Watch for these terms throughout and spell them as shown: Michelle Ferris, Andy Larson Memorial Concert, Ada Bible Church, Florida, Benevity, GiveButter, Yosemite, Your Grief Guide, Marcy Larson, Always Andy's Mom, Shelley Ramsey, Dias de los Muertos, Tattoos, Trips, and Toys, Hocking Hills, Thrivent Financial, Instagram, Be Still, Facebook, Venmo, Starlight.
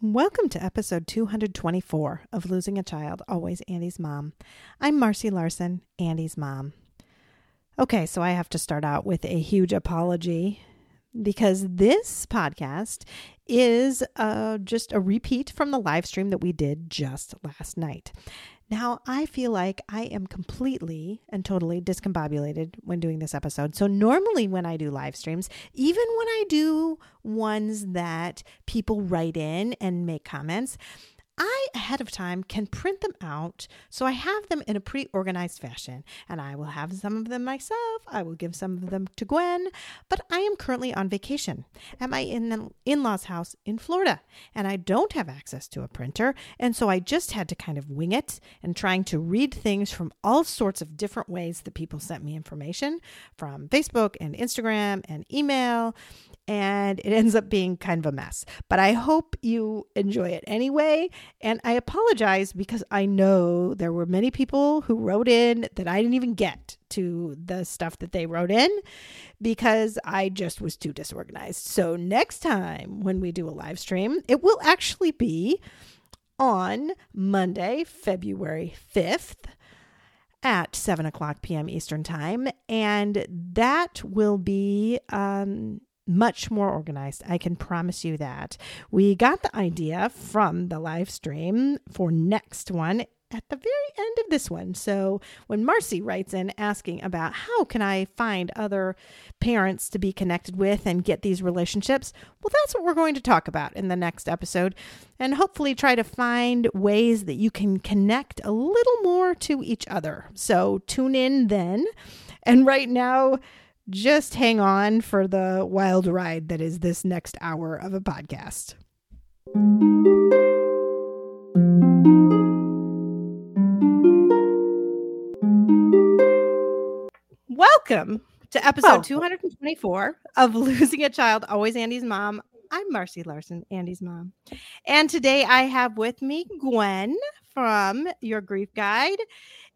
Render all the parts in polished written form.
Welcome to episode 224 of Losing a Child, Always Andy's Mom. I'm Marcy Larson, Andy's mom. Okay, so I have to start out with a huge apology because this podcast is just a repeat from the live stream that we did just last night. Now, I feel like I am completely and totally discombobulated when doing this episode. So normally when I do live streams, even when I do ones that people write in and make comments, I, ahead of time, can print them out so I have them in a pretty organized fashion, and I will have some of them myself. I will give some of them to Gwen, but I am currently on vacation at my in-laws house in Florida, and I don't have access to a printer, and so I just had to kind of wing it and trying to read things from all sorts of different ways that people sent me information from Facebook and Instagram and email, and it ends up being kind of a mess, but I hope you enjoy it anyway. And I apologize because I know there were many people who wrote in that I didn't even get to the stuff that they wrote in because I just was too disorganized. So next time when we do a live stream, it will actually be on Monday, February 5th at 7 o'clock p.m. Eastern Time. And that will be much more organized. I can promise you that. We got the idea from the live stream for next one at the very end of this one. So when Marcy writes in asking about how can I find other parents to be connected with and get these relationships, well, that's what we're going to talk about in the next episode, and hopefully try to find ways that you can connect a little more to each other. So tune in then. And right now, just hang on for the wild ride that is this next hour of a podcast. Welcome to episode 224 of Losing a Child, Always Andy's Mom. I'm Marcy Larson, Andy's mom. And today I have with me Gwen from Your Grief Guide.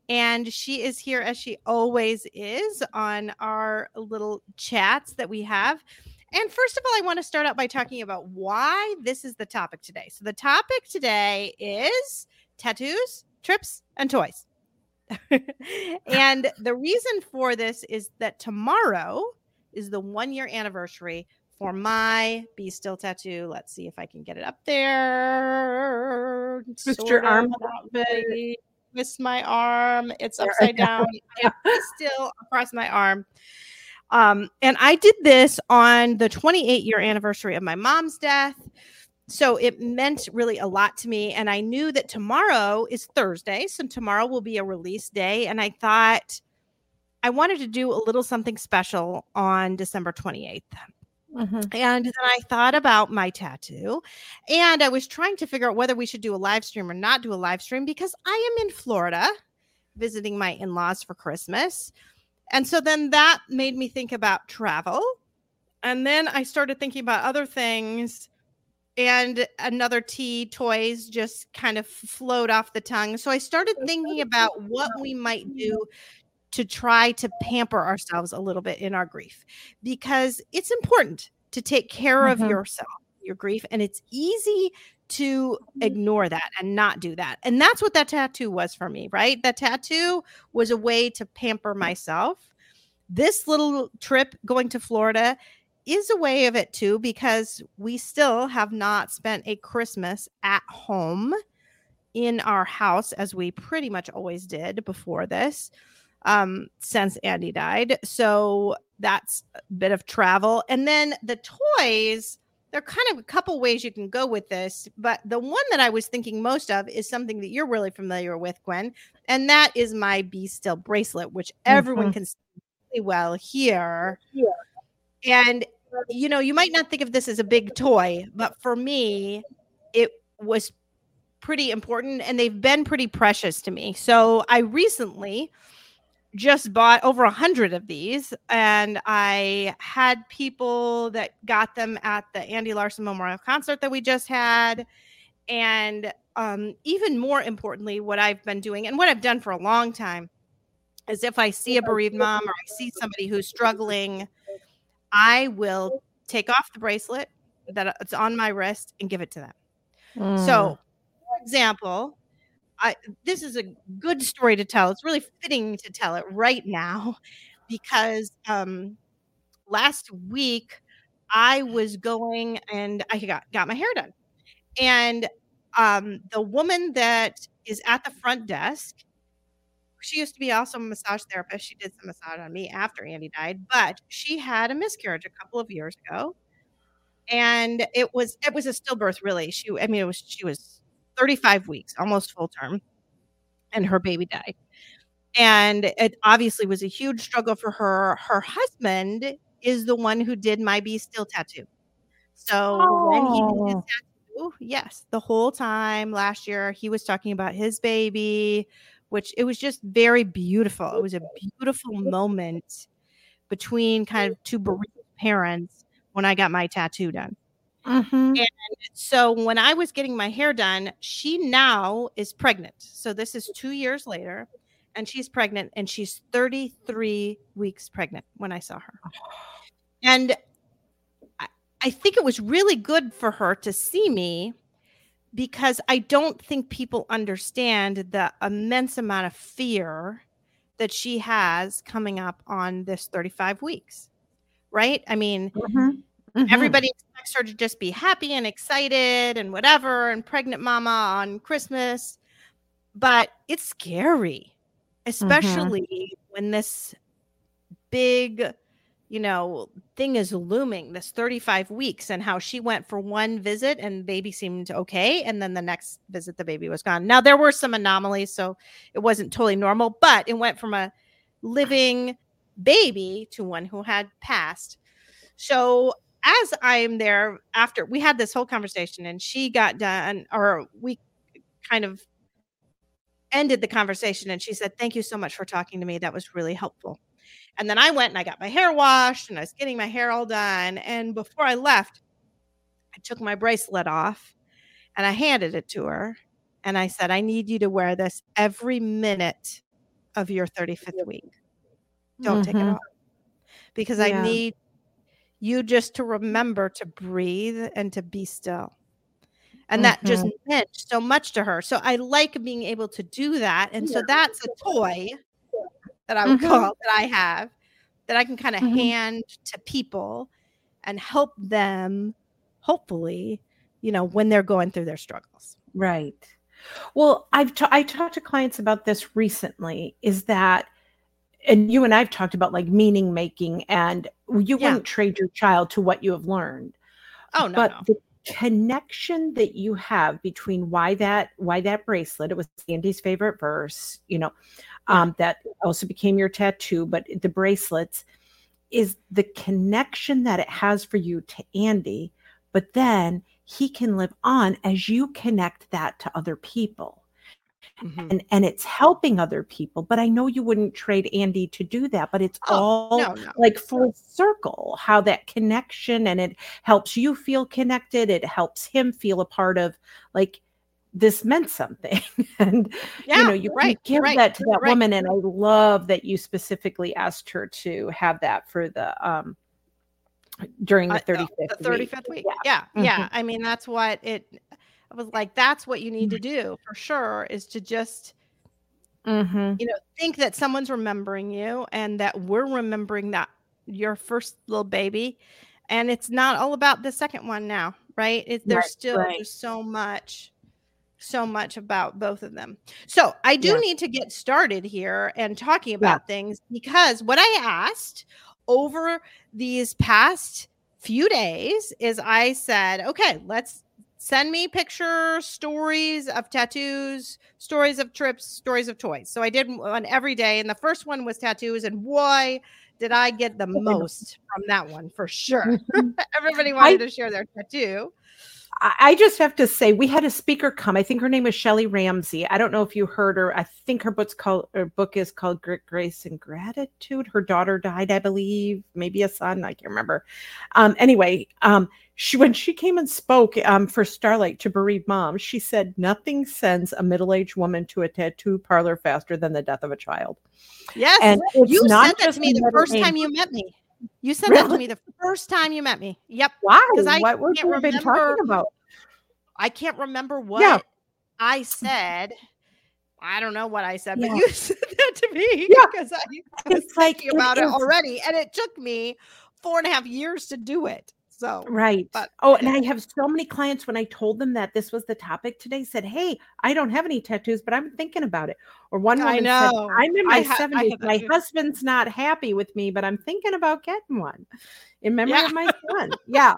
And she is here, as she always is, on our little chats that we have. And first of all, I want to start out by talking about why this is the topic today. So the topic today is tattoos, trips, and toys. And the reason for this is that tomorrow is the 1-year anniversary for my Be Still tattoo. Let's see if I can get it up there. Mr. Arm outfit. Twist my arm. It's upside down. And still across my arm. And I did this on the 28-year anniversary of my mom's death. So it meant really a lot to me. And I knew that tomorrow is Thursday. So tomorrow will be a release day. And I thought I wanted to do a little something special on December 28th. Mm-hmm. And then I thought about my tattoo, and I was trying to figure out whether we should do a live stream or not do a live stream because I am in Florida visiting my in-laws for Christmas. And so then that made me think about travel. And then I started thinking about other things, and another T, toys, just kind of flowed off the tongue. So I started thinking about what we might do to try to pamper ourselves a little bit in our grief, because it's important to take care of yourself, your grief, and it's easy to ignore that and not do that. And that's what that tattoo was for me, right? That tattoo was a way to pamper myself. This little trip going to Florida is a way of it too, because we still have not spent a Christmas at home in our house as we pretty much always did before this. Since Andy died. So that's a bit of travel. And then the toys, there are kind of a couple ways you can go with this, but the one that I was thinking most of is something that you're really familiar with, Gwen, and that is my Be Still bracelet, which everyone can see well here. And, you know, you might not think of this as a big toy, but for me, it was pretty important and they've been pretty precious to me. So I recently just bought over 100 of these, and I had people that got them at the Andy Larson Memorial Concert that we just had. And even more importantly, what I've been doing and what I've done for a long time is if I see a bereaved mom or I see somebody who's struggling, I will take off the bracelet that it's on my wrist and give it to them. Mm. So, for example, this is a good story to tell. It's really fitting to tell it right now because last week I was going and I got my hair done. And the woman that is at the front desk, she used to be also a massage therapist. She did some massage on me after Andy died, but she had a miscarriage a couple of years ago. And it was a stillbirth, really. She was 35 weeks, almost full term, and her baby died. And it obviously was a huge struggle for her. Her husband is the one who did my Be Still tattoo. So when he did his tattoo, yes, the whole time last year, he was talking about his baby, which it was just very beautiful. It was a beautiful moment between kind of two bereaved parents when I got my tattoo done. Mm-hmm. And so when I was getting my hair done, she now is pregnant. So this is 2 years later, and she's pregnant, and she's 33 weeks pregnant when I saw her. And I think it was really good for her to see me because I don't think people understand the immense amount of fear that she has coming up on this 35 weeks, right? I mean, mm-hmm. Mm-hmm. Everybody expects her to just be happy and excited and whatever and pregnant mama on Christmas. But it's scary, especially when this big, you know, thing is looming, this 35 weeks and how she went for one visit and baby seemed okay. And then the next visit, the baby was gone. Now, there were some anomalies, so it wasn't totally normal, but it went from a living baby to one who had passed. So as I'm there, after we had this whole conversation and she got done, or we kind of ended the conversation and she said, "Thank you so much for talking to me. That was really helpful." And then I went and I got my hair washed and I was getting my hair all done. And before I left, I took my bracelet off and I handed it to her. And I said, "I need you to wear this every minute of your 35th week. Don't take it off because I need you just to remember to breathe and to be still." And that just meant so much to her. So I like being able to do that. And so that's a toy that I would call that I have that I can kind of hand to people and help them, hopefully, you know, when they're going through their struggles. Right. Well, I talked to clients about this recently, is that, and you and I've talked about like meaning making, and you wouldn't trade your child to what you have learned. Oh no! But the connection that you have between why that bracelet, it was Andy's favorite verse, you know, that also became your tattoo, but the bracelets is the connection that it has for you to Andy, but then he can live on as you connect that to other people. Mm-hmm. And it's helping other people, but I know you wouldn't trade Andy to do that, but it's like full circle, how that connection, and it helps you feel connected. It helps him feel a part of like this meant something. And, you know, you can give that to that woman. And I love that you specifically asked her to have that for the, during the 35th week. Yeah. I mean, that's what I was like, that's what you need to do for sure, is to just, you know, think that someone's remembering you and that we're remembering that your first little baby. And it's not all about the second one now, right? There's so much about both of them. So I do need to get started here and talking about things, because what I asked over these past few days is I said, okay, let's Send me pictures, stories of tattoos, stories of trips, stories of toys. So I did one every day. And the first one was tattoos. And boy, did I get the most from that one for sure. Everybody wanted to share their tattoo. I just have to say, we had a speaker come. I think her name is Shelley Ramsey. I don't know if you heard her. I think her book is called Grace and Gratitude. Her daughter died, I believe, maybe a son. I can't remember. When she came and spoke for Starlight to bereaved moms, she said, nothing sends a middle-aged woman to a tattoo parlor faster than the death of a child. Yes. And you said that to me the first time you met me. You said that to me the first time you met me. Yep. Wow. Because I can't remember what I said. I don't know what I said, but you said that to me because I was thinking about it already. And it took me 4.5 years to do it. So, right. But, and I have so many clients when I told them that this was the topic today said, hey, I don't have any tattoos, but I'm thinking about it. Or one woman said, I'm in my 70s. My husband's not happy with me, but I'm thinking about getting one in memory of my son. Yeah.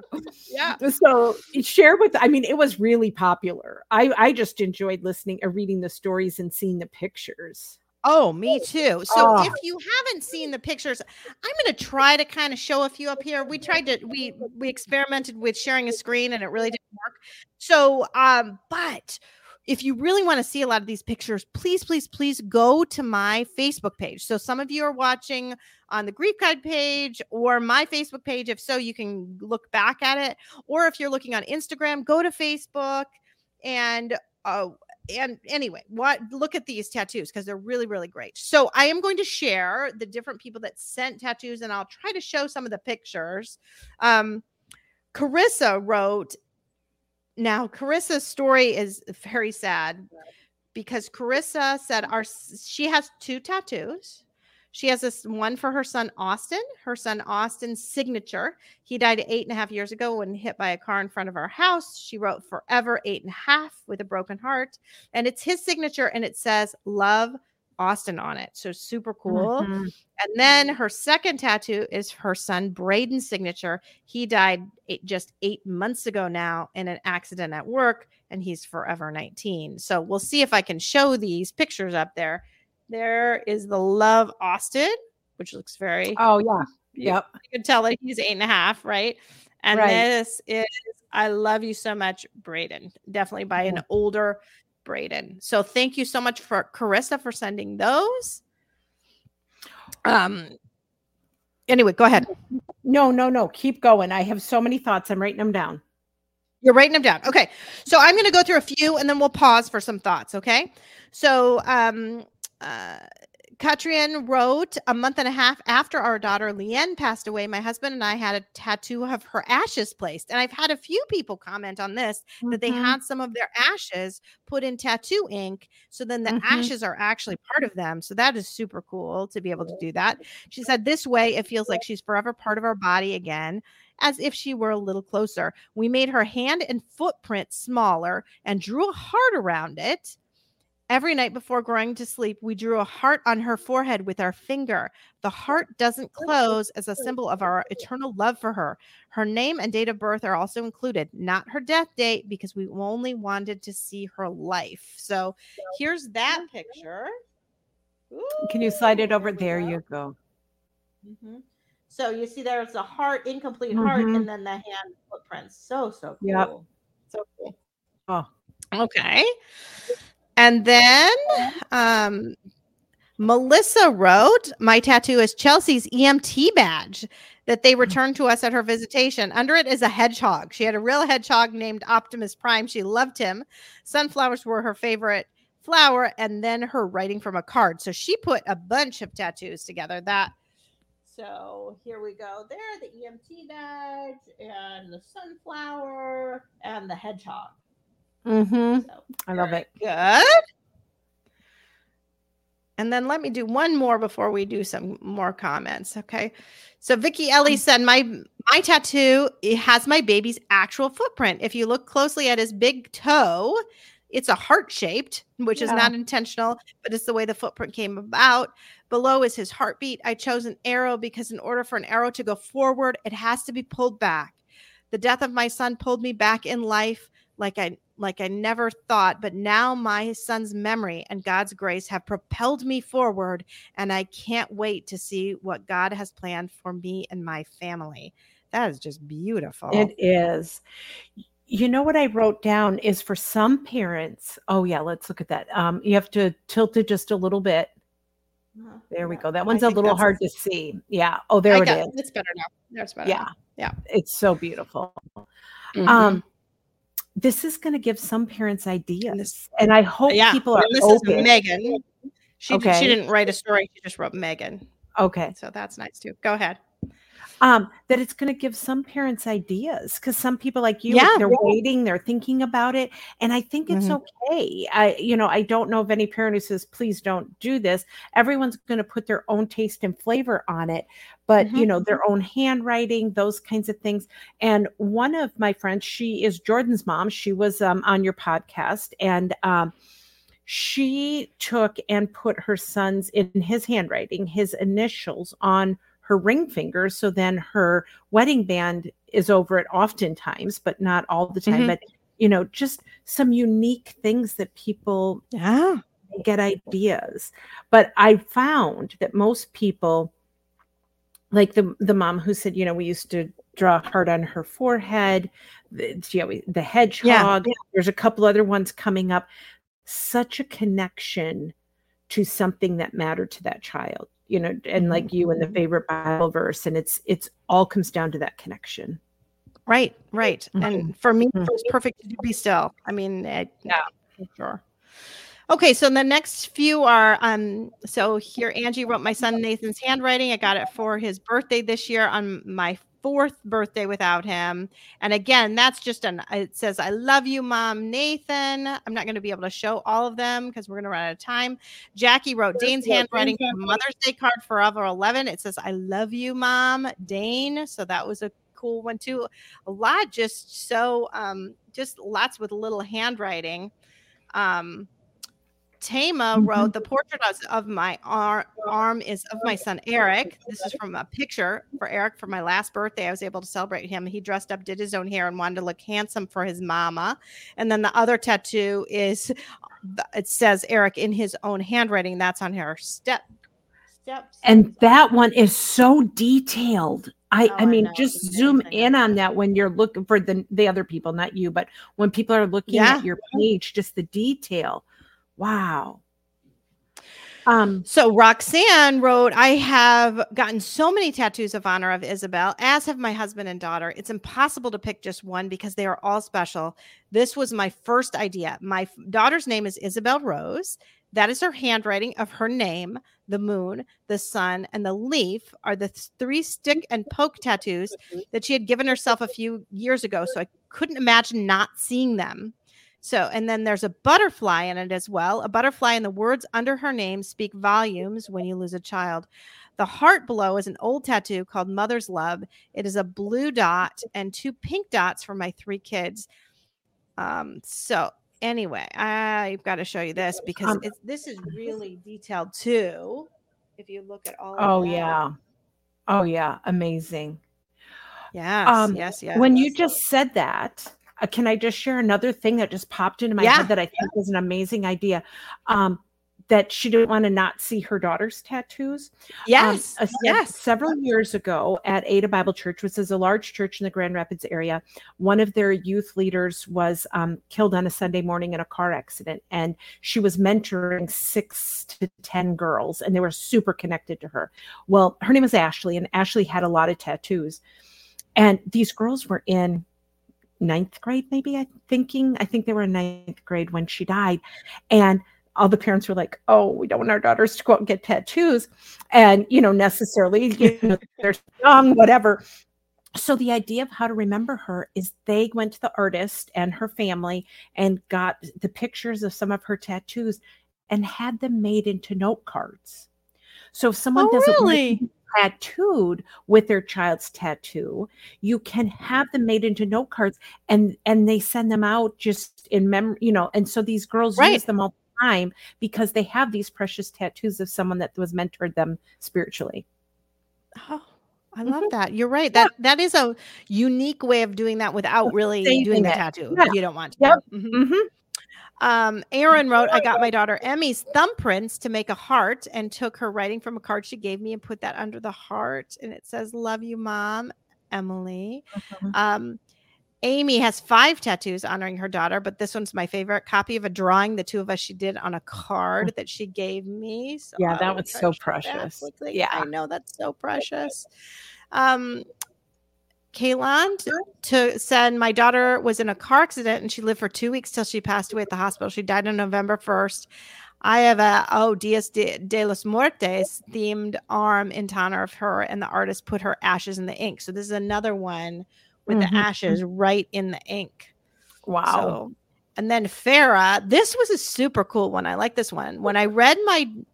Yeah. So share with, it was really popular. I just enjoyed listening and reading the stories and seeing the pictures. Oh, me too. So if you haven't seen the pictures, I'm going to try to kind of show a few up here. We tried to, we experimented with sharing a screen and it really didn't work. So, but if you really want to see a lot of these pictures, please go to my Facebook page. So some of you are watching on the Grief Guide page or my Facebook page. If so, you can look back at it. Or if you're looking on Instagram, go to Facebook and anyway, look at these tattoos because they're really, really great. So I am going to share the different people that sent tattoos and I'll try to show some of the pictures. Carissa wrote, now Carissa's story is very sad because Carissa said she has 2 tattoos. She has this one for her son Austin's signature. He died 8.5 years ago when hit by a car in front of our house. She wrote forever 8.5 with a broken heart. And it's his signature and it says love Austin on it. So super cool. Mm-hmm. And then her second tattoo is her son Braden's signature. He died just 8 months ago now in an accident at work and he's forever 19. So we'll see if I can show these pictures up there. There is the love Austin, which looks very. Oh yeah. Yep. You can tell that he's 8.5. Right. And this is, I love you so much, Braden, definitely by an older Braden. So thank you so much for Carissa for sending those. Anyway, go ahead. No. Keep going. I have so many thoughts. I'm writing them down. You're writing them down. Okay. So I'm going to go through a few and then we'll pause for some thoughts. Okay. So, Katrian wrote, a month and a half after our daughter Leanne passed away, my husband and I had a tattoo of her ashes placed. And I've had a few people comment on this, that they had some of their ashes put in tattoo ink. So then the ashes are actually part of them. So that is super cool to be able to do that. She said this way, it feels like she's forever part of our body again, as if she were a little closer. We made her hand and footprint smaller and drew a heart around it. Every night before going to sleep, we drew a heart on her forehead with our finger. The heart doesn't close as a symbol of our eternal love for her. Her name and date of birth are also included, not her death date, because we only wanted to see her life. So here's that picture. Ooh, can you slide it over? There you go. Mm-hmm. So you see there's a heart, incomplete heart, and then the hand footprints. So cool. Yep. So cool. Oh, okay. And then Melissa wrote, my tattoo is Chelsea's EMT badge that they returned to us at her visitation. Under it is a hedgehog. She had a real hedgehog named Optimus Prime. She loved him. Sunflowers were her favorite flower, and then her writing from a card. So she put a bunch of tattoos together. So here we go. There, the EMT badge and the sunflower and the hedgehog. Mm-hmm. So, I love it. Good. And then let me do one more before we do some more comments. Okay. So Vicky Ellie said, my tattoo, it has my baby's actual footprint. If you look closely at his big toe, it's a heart-shaped, which is not intentional, but it's the way the footprint came about. Below is his heartbeat. I chose an arrow because in order for an arrow to go forward, it has to be pulled back. The death of my son pulled me back in life. like I never thought, but now my son's memory and God's grace have propelled me forward, and I can't wait to see what God has planned for me and my family. That is just beautiful. It is. You know what I wrote down is for some parents. Oh yeah, let's look at that. You have to tilt it just a little bit. There we go. That one's a little hard to see. Yeah. Oh, there it is. It's better now. That's better. Yeah. Yeah. It's so beautiful. Mm-hmm. This is going to give some parents ideas, and I hope people are open. This is Megan. She didn't write a story. She just wrote Megan. Okay. So that's nice too. Go ahead. That it's going to give some parents ideas, because some people like you, they're waiting, they're thinking about it. And I think it's okay. I don't know of any parent who says, please don't do this. Everyone's going to put their own taste and flavor on it, but their own handwriting, those kinds of things. And one of my friends, she is Jordan's mom. She was on your podcast, and she took and put her son's, in his handwriting, his initials on her ring finger. So then her wedding band is over it oftentimes, but not all the time, but just some unique things that people get ideas. But I found that most people, like the mom who said, we used to draw a heart on her forehead, the hedgehog, there's a couple other ones coming up, such a connection to something that mattered to that child. And like you and the favorite Bible verse, and it's all comes down to that connection. Right. Mm-hmm. And for me, it was perfect to be still. I mean, for sure. Okay. So the next few are, so here, Angie wrote my son Nathan's handwriting. I got it for his birthday this year on my 4th birthday without him. And again, that's just it says, I love you, Mom, Nathan. I'm not going to be able to show all of them because we're going to run out of time. Jackie wrote Dane's handwriting for Mother's Day card forever 11. It says, I love you, Mom, Dane. So that was a cool one too. A lot, just so, just lots with little handwriting. Tama wrote, the portrait of my arm is of my son, Eric. This is from a picture for Eric for my last birthday. I was able to celebrate him. He dressed up, did his own hair, and wanted to look handsome for his mama. And then the other tattoo is, it says Eric in his own handwriting. That's on her steps. And that one is so detailed. I mean, just zoom in on that when you're looking for the other people, not you, but when people are looking at your page, just the detail. Wow. So Roxanne wrote, I have gotten so many tattoos of honor of Isabel, as have my husband and daughter. It's impossible to pick just one because they are all special. This was my first idea. My daughter's name is Isabel Rose. That is her handwriting of her name. The moon, the sun, and the leaf are the 3 stick and poke tattoos that she had given herself a few years ago. So I couldn't imagine not seeing them. So, and then there's a butterfly in it as well. A butterfly and the words under her name speak volumes when you lose a child. The heart below is an old tattoo called Mother's Love. It is a blue dot and 2 pink dots for my 3 kids. So anyway, I've got to show you this because this is really detailed too. If you look at all of that. Oh yeah. Amazing. Yes. When you just said that, can I just share another thing that just popped into my head that I think is an amazing idea, that she didn't want to not see her daughter's tattoos. Several years ago at Ada Bible Church, which is a large church in the Grand Rapids area, one of their youth leaders was killed on a Sunday morning in a car accident. And she was mentoring 6 to 10 girls, and they were super connected to her. Well, her name was Ashley, and Ashley had a lot of tattoos. And these girls were in 9th grade, maybe I think they were in 9th grade when she died. And all the parents were like, oh, we don't want our daughters to go out and get tattoos. And, necessarily, they're young, whatever. So the idea of how to remember her is they went to the artist and her family and got the pictures of some of her tattoos and had them made into note cards. So if someone doesn't tattooed with their child's tattoo, you can have them made into note cards, and they send them out just in memory, and so these girls use them all the time because they have these precious tattoos of someone that was mentored them spiritually. Oh, I love that. You're right. Yeah. That is a unique way of doing that without really doing the tattoo. Yeah. If you don't want to. Yep. Mm-hmm. Mm-hmm. Aaron wrote, I got my daughter Emmy's thumbprints to make a heart and took her writing from a card she gave me and put that under the heart. And it says, love you, Mom, Emily. Mm-hmm. Amy has 5 tattoos honoring her daughter, but this one's my favorite. Copy of a drawing the two of us she did on a card that she gave me. So yeah, that was so precious. Yeah, I know, that's so precious. Kaylon said, my daughter was in a car accident and she lived for 2 weeks till she passed away at the hospital. She died on November 1st. I have a Dias de los Muertos themed arm in honor of her, and the artist put her ashes in the ink. So this is another one with the ashes right in the ink. Wow. So, and then Farah, this was a super cool one. I like this one. When I read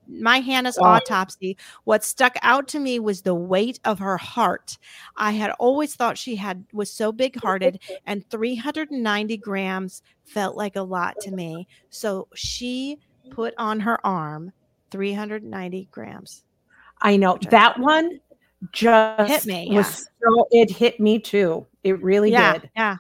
my Hannah's autopsy, what stuck out to me was the weight of her heart. I had always thought she was so big-hearted, and 390 grams felt like a lot to me. So she put on her arm 390 grams. I know. That one just hit me. Yeah. It hit me too. It really did. Yeah.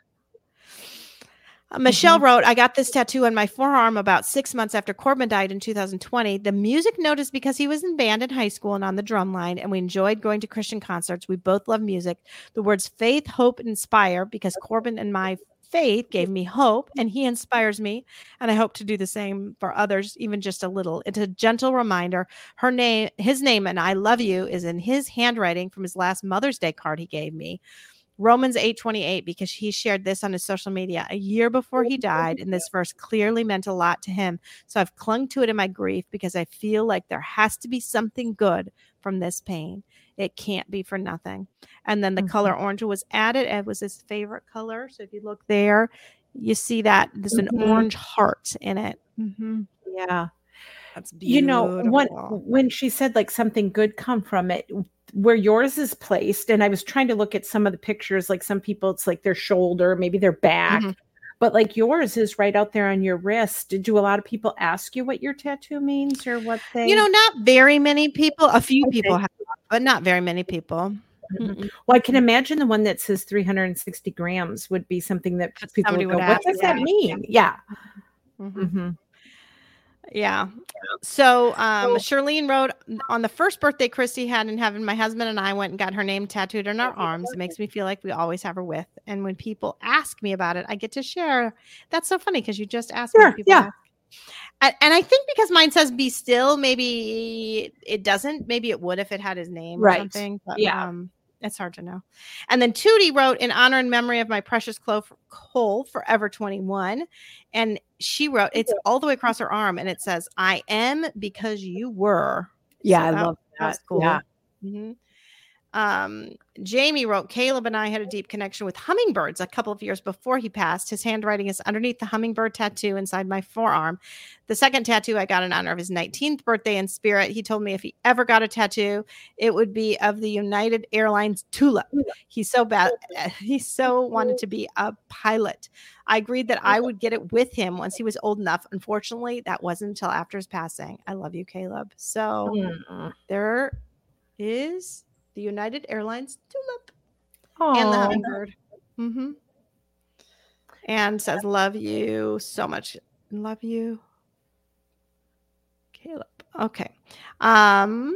Michelle wrote, I got this tattoo on my forearm about 6 months after Corbin died in 2020. The music note is because he was in band in high school and on the drum line, and we enjoyed going to Christian concerts. We both love music. The words faith, hope, and inspire, because Corbin and my faith gave me hope, and he inspires me, and I hope to do the same for others, even just a little. It's a gentle reminder. His name, and I love you, is in his handwriting from his last Mother's Day card he gave me. Romans 8:28, because he shared this on his social media a year before he died, and this verse clearly meant a lot to him. So I've clung to it in my grief because I feel like there has to be something good from this pain. It can't be for nothing. And then the color orange was added. It was his favorite color. So if you look there, you see that there's an orange heart in it. Mm-hmm. Yeah. That's beautiful. You know, when she said like something good come from it, where yours is placed, and I was trying to look at some of the pictures, like some people, it's like their shoulder, maybe their back, but like yours is right out there on your wrist. Do a lot of people ask you what your tattoo means or what they, not very many people, a few people have, but not very many people. Mm-hmm. Well, I can imagine the one that says 360 grams would be something that people would go, what does that mean? Yeah. Mm-hmm. Yeah. So Charlene wrote, on the first birthday Christy had in heaven, my husband and I went and got her name tattooed on our arms. It makes me feel like we always have her with. And when people ask me about it, I get to share. That's so funny because you just asked me. People ask. And I think because mine says be still, maybe it doesn't. Maybe it would if it had his name or something. But, it's hard to know. And then Tootie wrote, in honor and memory of my precious Cole, forever 21. And she wrote, it's all the way across her arm. And it says, I am because you were. Yeah, so I love that. That's cool. Yeah. Mm-hmm. Jamie wrote, Caleb and I had a deep connection with hummingbirds a couple of years before he passed. His handwriting is underneath the hummingbird tattoo inside my forearm. The second tattoo I got in honor of his 19th birthday in spirit. He told me if he ever got a tattoo, it would be of the United Airlines Tulip. He so wanted to be a pilot. I agreed that I would get it with him once he was old enough. Unfortunately, that wasn't until after his passing. I love you, Caleb. So there is the United Airlines Tulip and the hummingbird. Mm-hmm. And says, love you so much. Love you, Caleb. Okay. And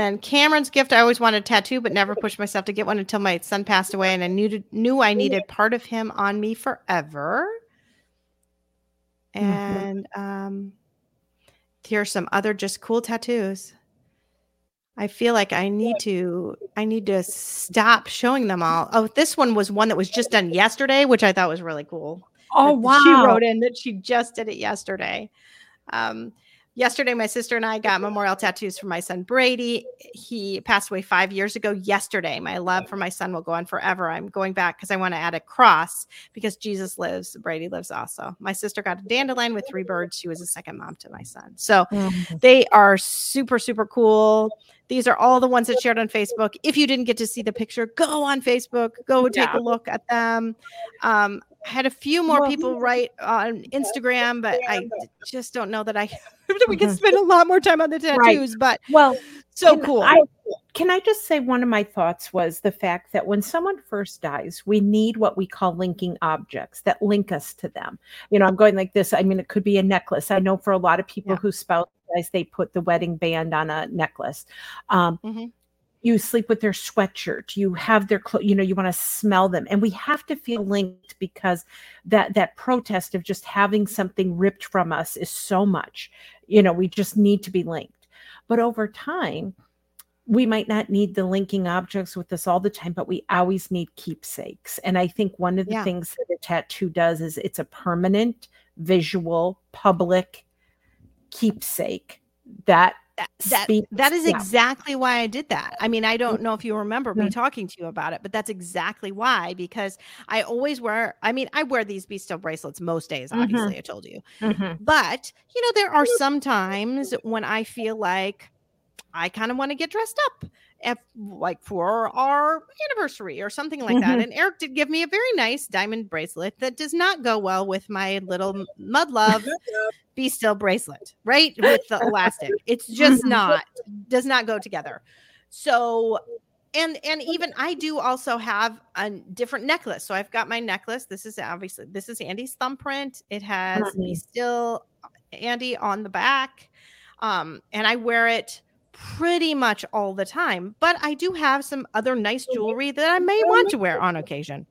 then Cameron's gift, I always wanted a tattoo, but never pushed myself to get one until my son passed away. And I knew I needed part of him on me forever. And here's some other just cool tattoos. I feel like I need to stop showing them all. Oh, this one was one that was just done yesterday, which I thought was really cool. Oh, wow. She wrote in that she just did it yesterday. Yesterday, my sister and I got memorial tattoos for my son, Brady. He passed away 5 years ago yesterday. My love for my son will go on forever. I'm going back because I want to add a cross because Jesus lives. Brady lives also. My sister got a dandelion with 3 birds. She was a second mom to my son. So they are super, super cool. These are all the ones that shared on Facebook. If you didn't get to see the picture, go on Facebook, go take a look at them. I had a few more people write on Instagram, but I just don't know that we can spend a lot more time on the tattoos, right. But so cool. Can I just say one of my thoughts was the fact that when someone first dies, we need what we call linking objects that link us to them. You know, I'm going like this. I mean, it could be a necklace. I know for a lot of people who spouse, they put the wedding band on a necklace. You sleep with their sweatshirt, you have their clothes, you know, you want to smell them. And we have to feel linked because that protest of just having something ripped from us is so much, you know, we just need to be linked. But over time, we might not need the linking objects with us all the time, but we always need keepsakes. And I think one of the things that a tattoo does is it's a permanent, visual, public keepsake that is exactly why I did that. I mean, I don't know if you remember me talking to you about it, but that's exactly why, because I always wear these Be Still bracelets most days, obviously, I told you. But, you know, there are some times when I feel like I kind of want to get dressed up like for our anniversary or something like that. And Eric did give me a very nice diamond bracelet that does not go well with my little mud love Be Still bracelet, right? With the elastic. It's just does not go together. So, and even I do also have a different necklace. So I've got my necklace. This is Andy's thumbprint. It has Be Still Andy on the back. And I wear it pretty much all the time, but I do have some other nice jewelry that I may want to wear on occasion.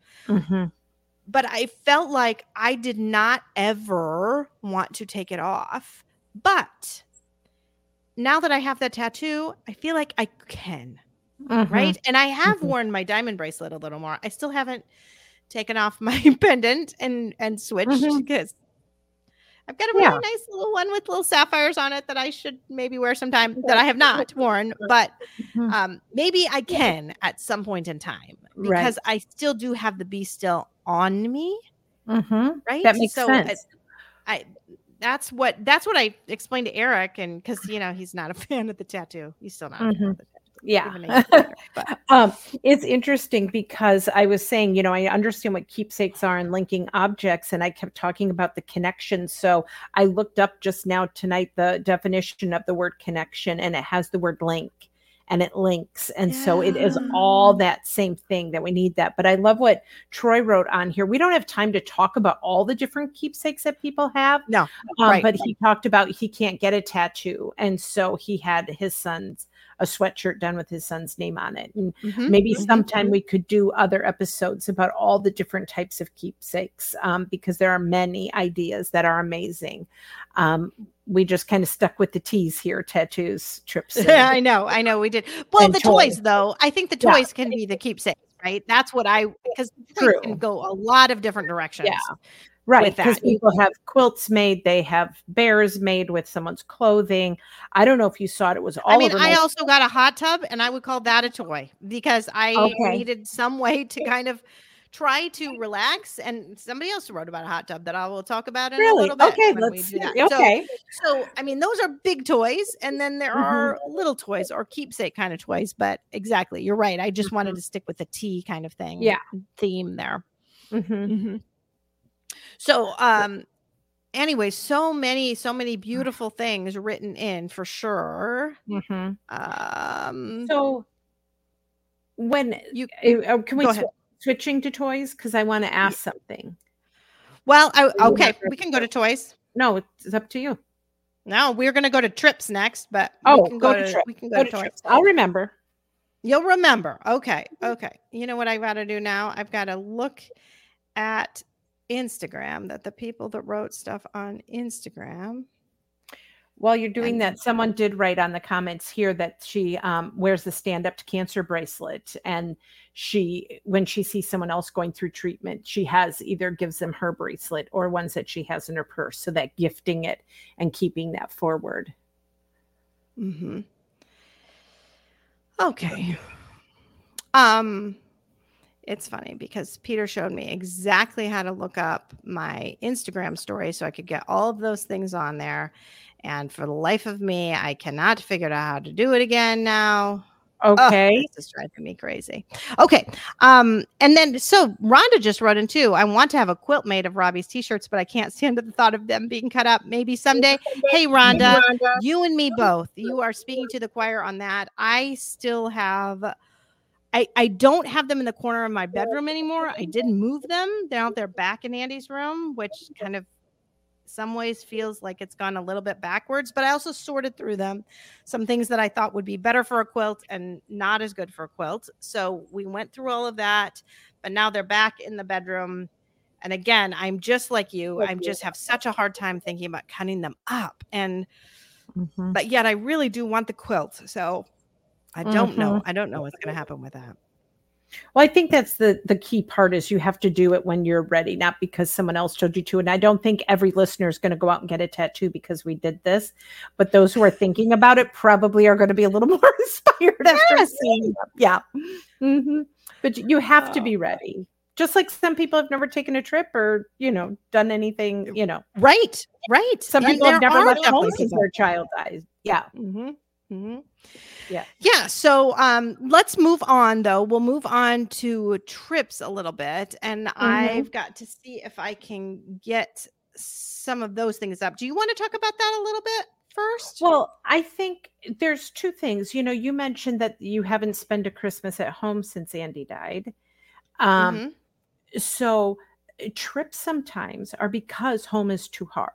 But I felt like I did not ever want to take it off. But now that I have that tattoo, I feel like I can, right? And I have worn my diamond bracelet a little more. I still haven't taken off my pendant and switched because I've got a really nice little one with little sapphires on it that I should maybe wear sometime that I have not worn, but maybe I can at some point in time because I still do have the Be Still on me. Right. That makes sense. That's what I explained to Eric, and because, you know, he's not a fan of the tattoo. He's still not a fan of the tattoo. Yeah. It's interesting because I was saying, you know, I understand what keepsakes are and linking objects, and I kept talking about the connection. So I looked up just now tonight the definition of the word connection, and it has the word link, and it links. And so it is all that same thing that we need that. But I love what Troy wrote on here. We don't have time to talk about all the different keepsakes that people have. No, right. But he talked about he can't get a tattoo. And so he had his son's a sweatshirt done with his son's name on it. And maybe sometime we could do other episodes about all the different types of keepsakes, because there are many ideas that are amazing. We just kind of stuck with the T's here, tattoos, trips. Yeah, I know we did. Well, the toys though, I think the toys can be the keepsakes, right? That's what because it can go a lot of different directions. Yeah. Right, because people have quilts made, they have bears made with someone's clothing. I don't know if you saw it. It was all over. I mean, I also got a hot tub, and I would call that a toy because I needed some way to kind of try to relax. And somebody else wrote about a hot tub that I will talk about in a little bit. Okay, let's do that. Okay. So, I mean, those are big toys, and then there are little toys or keepsake kind of toys. But exactly, you're right. I just wanted to stick with the tea kind of thing. Yeah, theme there. So, anyway, so many beautiful things written in for sure. So when can we switching to toys? Cause I want to ask something. Well, we can go to toys. No, it's up to you. No, we're going to go to trips next, but we can go to toys. Trips. I'll remember. You'll remember. Okay. You know what I've got to do now? I've got to look at Instagram, that the people that wrote stuff on Instagram. While you're doing that, someone did write on the comments here that she wears the Stand Up to Cancer bracelet, and she, when she sees someone else going through treatment, she has either gives them her bracelet or ones that she has in her purse, so that gifting it and keeping that forward. Okay. It's funny because Peter showed me exactly how to look up my Instagram story so I could get all of those things on there. And for the life of me, I cannot figure out how to do it again now. Okay. Oh, this is driving me crazy. Okay. And then, so Rhonda just wrote in too, I want to have a quilt made of Robbie's t-shirts, but I can't stand the thought of them being cut up. Maybe someday. Hey, Rhonda, you and me both. You are speaking to the choir on that. I still have, I don't have them in the corner of my bedroom anymore. I didn't move them. They're out there back in Andy's room, which kind of some ways feels like it's gone a little bit backwards, but I also sorted through them. Some things that I thought would be better for a quilt and not as good for a quilt. So we went through all of that, but now they're back in the bedroom. And again, I'm just like you. I just have such a hard time thinking about cutting them up. And, but yet I really do want the quilt. So I don't know. I don't know what's going to happen with that. Well, I think that's the key part is you have to do it when you're ready, not because someone else told you to. And I don't think every listener is going to go out and get a tattoo because we did this. But those who are thinking about it probably are going to be a little more inspired after seeing them. Yeah. But you have to be ready. Just like some people have never taken a trip or, you know, done anything, you know. Right. Right. Some people have never left home since their child dies. Yeah. Yeah. So let's move on though. We'll move on to trips a little bit. And I've got to see if I can get some of those things up. Do you want to talk about that a little bit first? Well, I think there's two things. You know, you mentioned that you haven't spent a Christmas at home since Andy died. So trips sometimes are because home is too hard.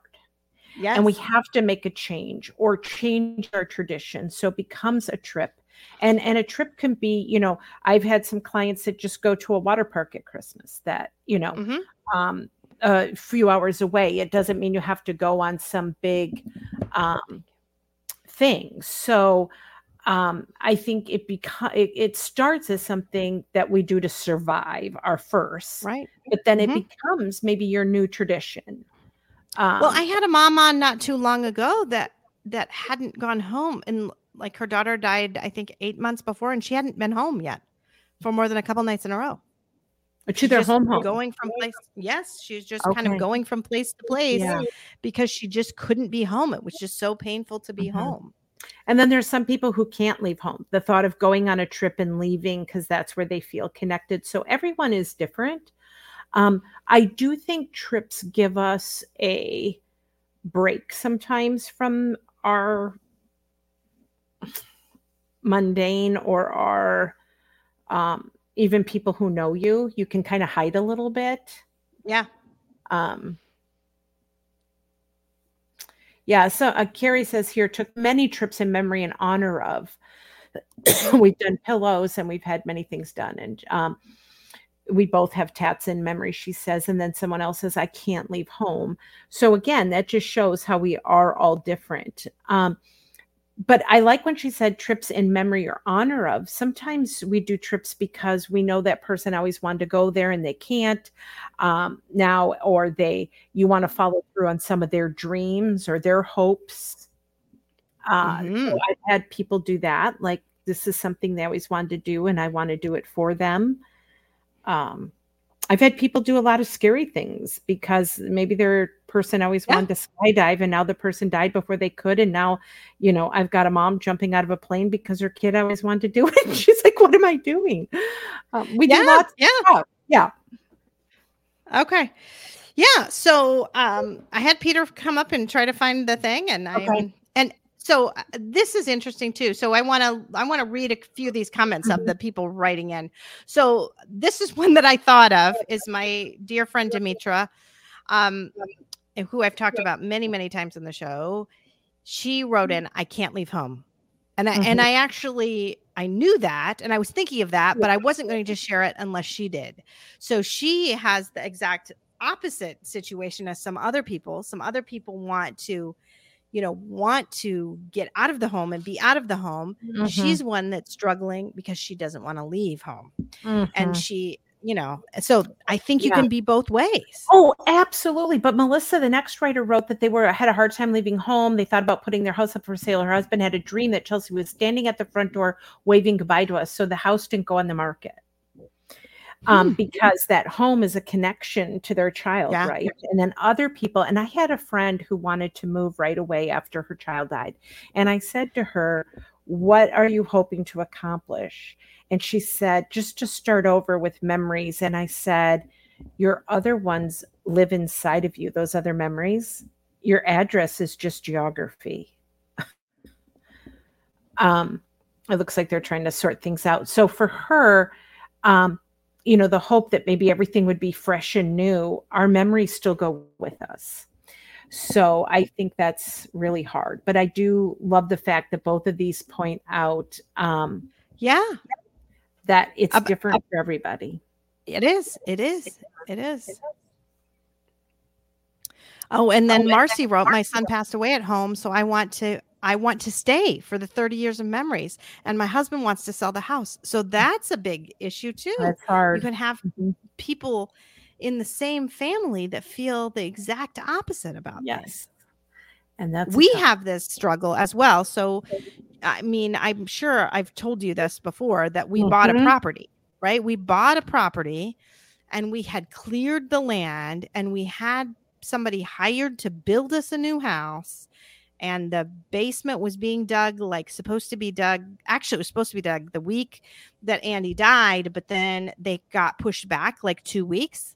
Yes. And we have to make a change or change our tradition. So it becomes a trip. And a trip can be, you know, I've had some clients that just go to a water park at Christmas that, you know, a few hours away. It doesn't mean you have to go on some big thing. So I think it starts as something that we do to survive our first. Right. But then it becomes maybe your new tradition. Well, I had a mom on not too long ago that hadn't gone home, and like her daughter died, I think 8 months before, and she hadn't been home yet for more than a couple nights in a row. But she was going from place. Yes, she was just kind of going from place to place because she just couldn't be home. It was just so painful to be home. And then there's some people who can't leave home. The thought of going on a trip and leaving because that's where they feel connected. So everyone is different. I do think trips give us a break sometimes from our mundane or our, even people who know you, you can kind of hide a little bit. Yeah. Yeah. So Carrie says here, took many trips in memory and honor of, we've done pillows and we've had many things done. And, we both have tats in memory, she says. And then someone else says, I can't leave home. So again, that just shows how we are all different. But I like when she said trips in memory or honor of. Sometimes we do trips because we know that person always wanted to go there and they can't now, or you want to follow through on some of their dreams or their hopes. So I've had people do that. Like, this is something they always wanted to do and I want to do it for them. I've had people do a lot of scary things because maybe their person always wanted to skydive and now the person died before they could. And now, you know, I've got a mom jumping out of a plane because her kid always wanted to do it. She's like, what am I doing? We do lots of stuff. Yeah. Okay. Yeah. So, I had Peter come up and try to find the thing and so this is interesting too. So I want to read a few of these comments of the people writing in. So this is one that I thought of is my dear friend Demetra, who I've talked about many, many times in the show. She wrote in, I can't leave home. And I actually, I knew that and I was thinking of that, but I wasn't going to share it unless she did. So she has the exact opposite situation as some other people. Some other people want to get out of the home and be out of the home. She's one that's struggling because she doesn't want to leave home. And she, you know, so I think you can be both ways. Oh, absolutely. But Melissa, the next writer, wrote that they had a hard time leaving home. They thought about putting their house up for sale. Her husband had a dream that Chelsea was standing at the front door waving goodbye to us. So the house didn't go on the market. Because that home is a connection to their child, right? And then other people, and I had a friend who wanted to move right away after her child died. And I said to her, what are you hoping to accomplish? And she said, just to start over with memories. And I said, your other ones live inside of you, those other memories. Your address is just geography. It looks like they're trying to sort things out. So for her, you know, the hope that maybe everything would be fresh and new, our memories still go with us. So I think that's really hard. But I do love the fact that both of these point out that it's different for everybody. It is. Oh, and then Marcy wrote, my son passed away at home, so I want to stay for the 30 years of memories. And my husband wants to sell the house. So that's a big issue too. That's hard. You can have people in the same family that feel the exact opposite about this. And we have this struggle as well. So, I mean, I'm sure I've told you this before that we bought a property, right? We bought a property and we had cleared the land and we had somebody hired to build us a new house. And the basement was being dug, Actually, it was supposed to be dug the week that Andy died, but then they got pushed back like 2 weeks.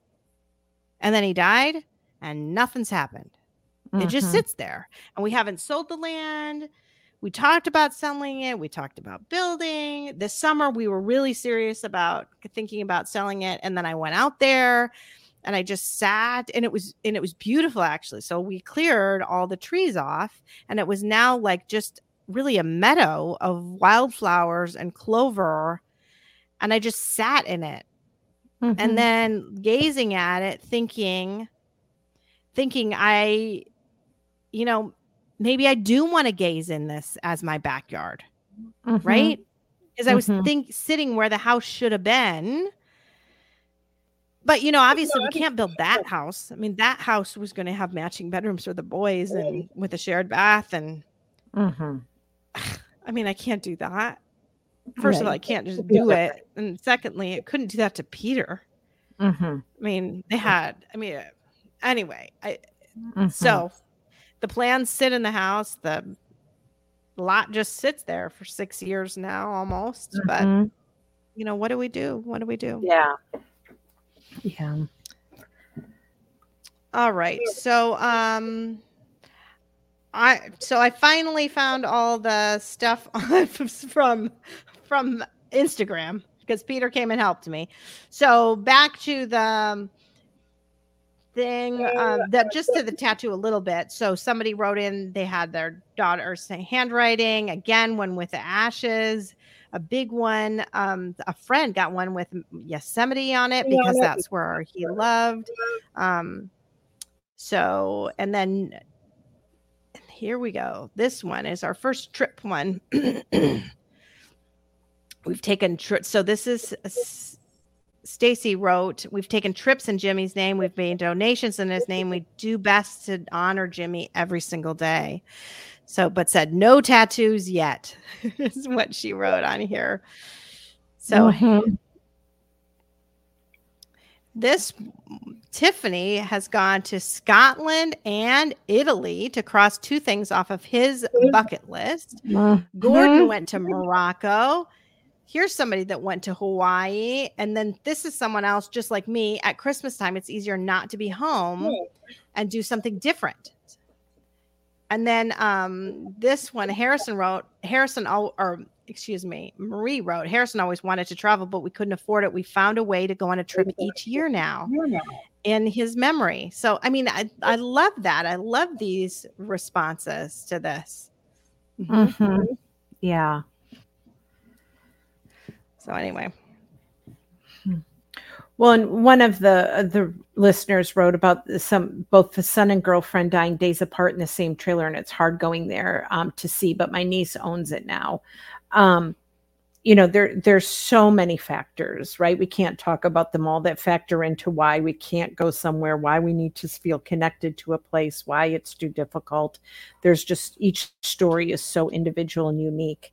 And then he died and nothing's happened. Mm-hmm. It just sits there. And we haven't sold the land. We talked about selling it. We talked about building. This summer, we were really serious about thinking about selling it. And then I went out there. And I just sat, and it was beautiful, actually. So we cleared all the trees off, and it was now like just really a meadow of wildflowers and clover. And I just sat in it and then gazing at it, thinking I, you know, maybe I do want to gaze in this as my backyard, right? Because I was sitting where the house should have been. But, you know, obviously we can't build that house. I mean, that house was going to have matching bedrooms for the boys and with a shared bath. And I mean, I can't do that. First of all, I can't just do it. And secondly, I couldn't do that to Peter. I mean, anyway. So the plans sit in the house. The lot just sits there for 6 years now almost. But, you know, what do we do? Yeah. All right. So, I finally found all the stuff from Instagram because Peter came and helped me. So back to the thing, to the tattoo a little bit. So somebody wrote in, they had their daughter's handwriting again, one with the ashes. A big one. A friend got one with Yosemite on it because that's where he loved. And then here we go. This one is our first trip one. We've taken trips. So this is Stacy wrote, we've taken trips in Jimmy's name. We've made donations in his name. We do best to honor Jimmy every single day. So, but said no tattoos yet is what she wrote on here. So this Tiffany has gone to Scotland and Italy to cross two things off of his bucket list. Gordon went to Morocco. Here's somebody that went to Hawaii. And then this is someone else just like me. At Christmas time, it's easier not to be home and do something different. And then this one, Marie wrote, Harrison always wanted to travel, but we couldn't afford it. We found a way to go on a trip each year now in his memory. So, I mean, I love that. I love these responses to this. Yeah. So anyway. Well, and one of the listeners wrote about both the son and girlfriend dying days apart in the same trailer, and it's hard going there to see. But my niece owns it now. You know, there's so many factors, right? We can't talk about them all that factor into why we can't go somewhere, why we need to feel connected to a place, why it's too difficult. There's just each story is so individual and unique.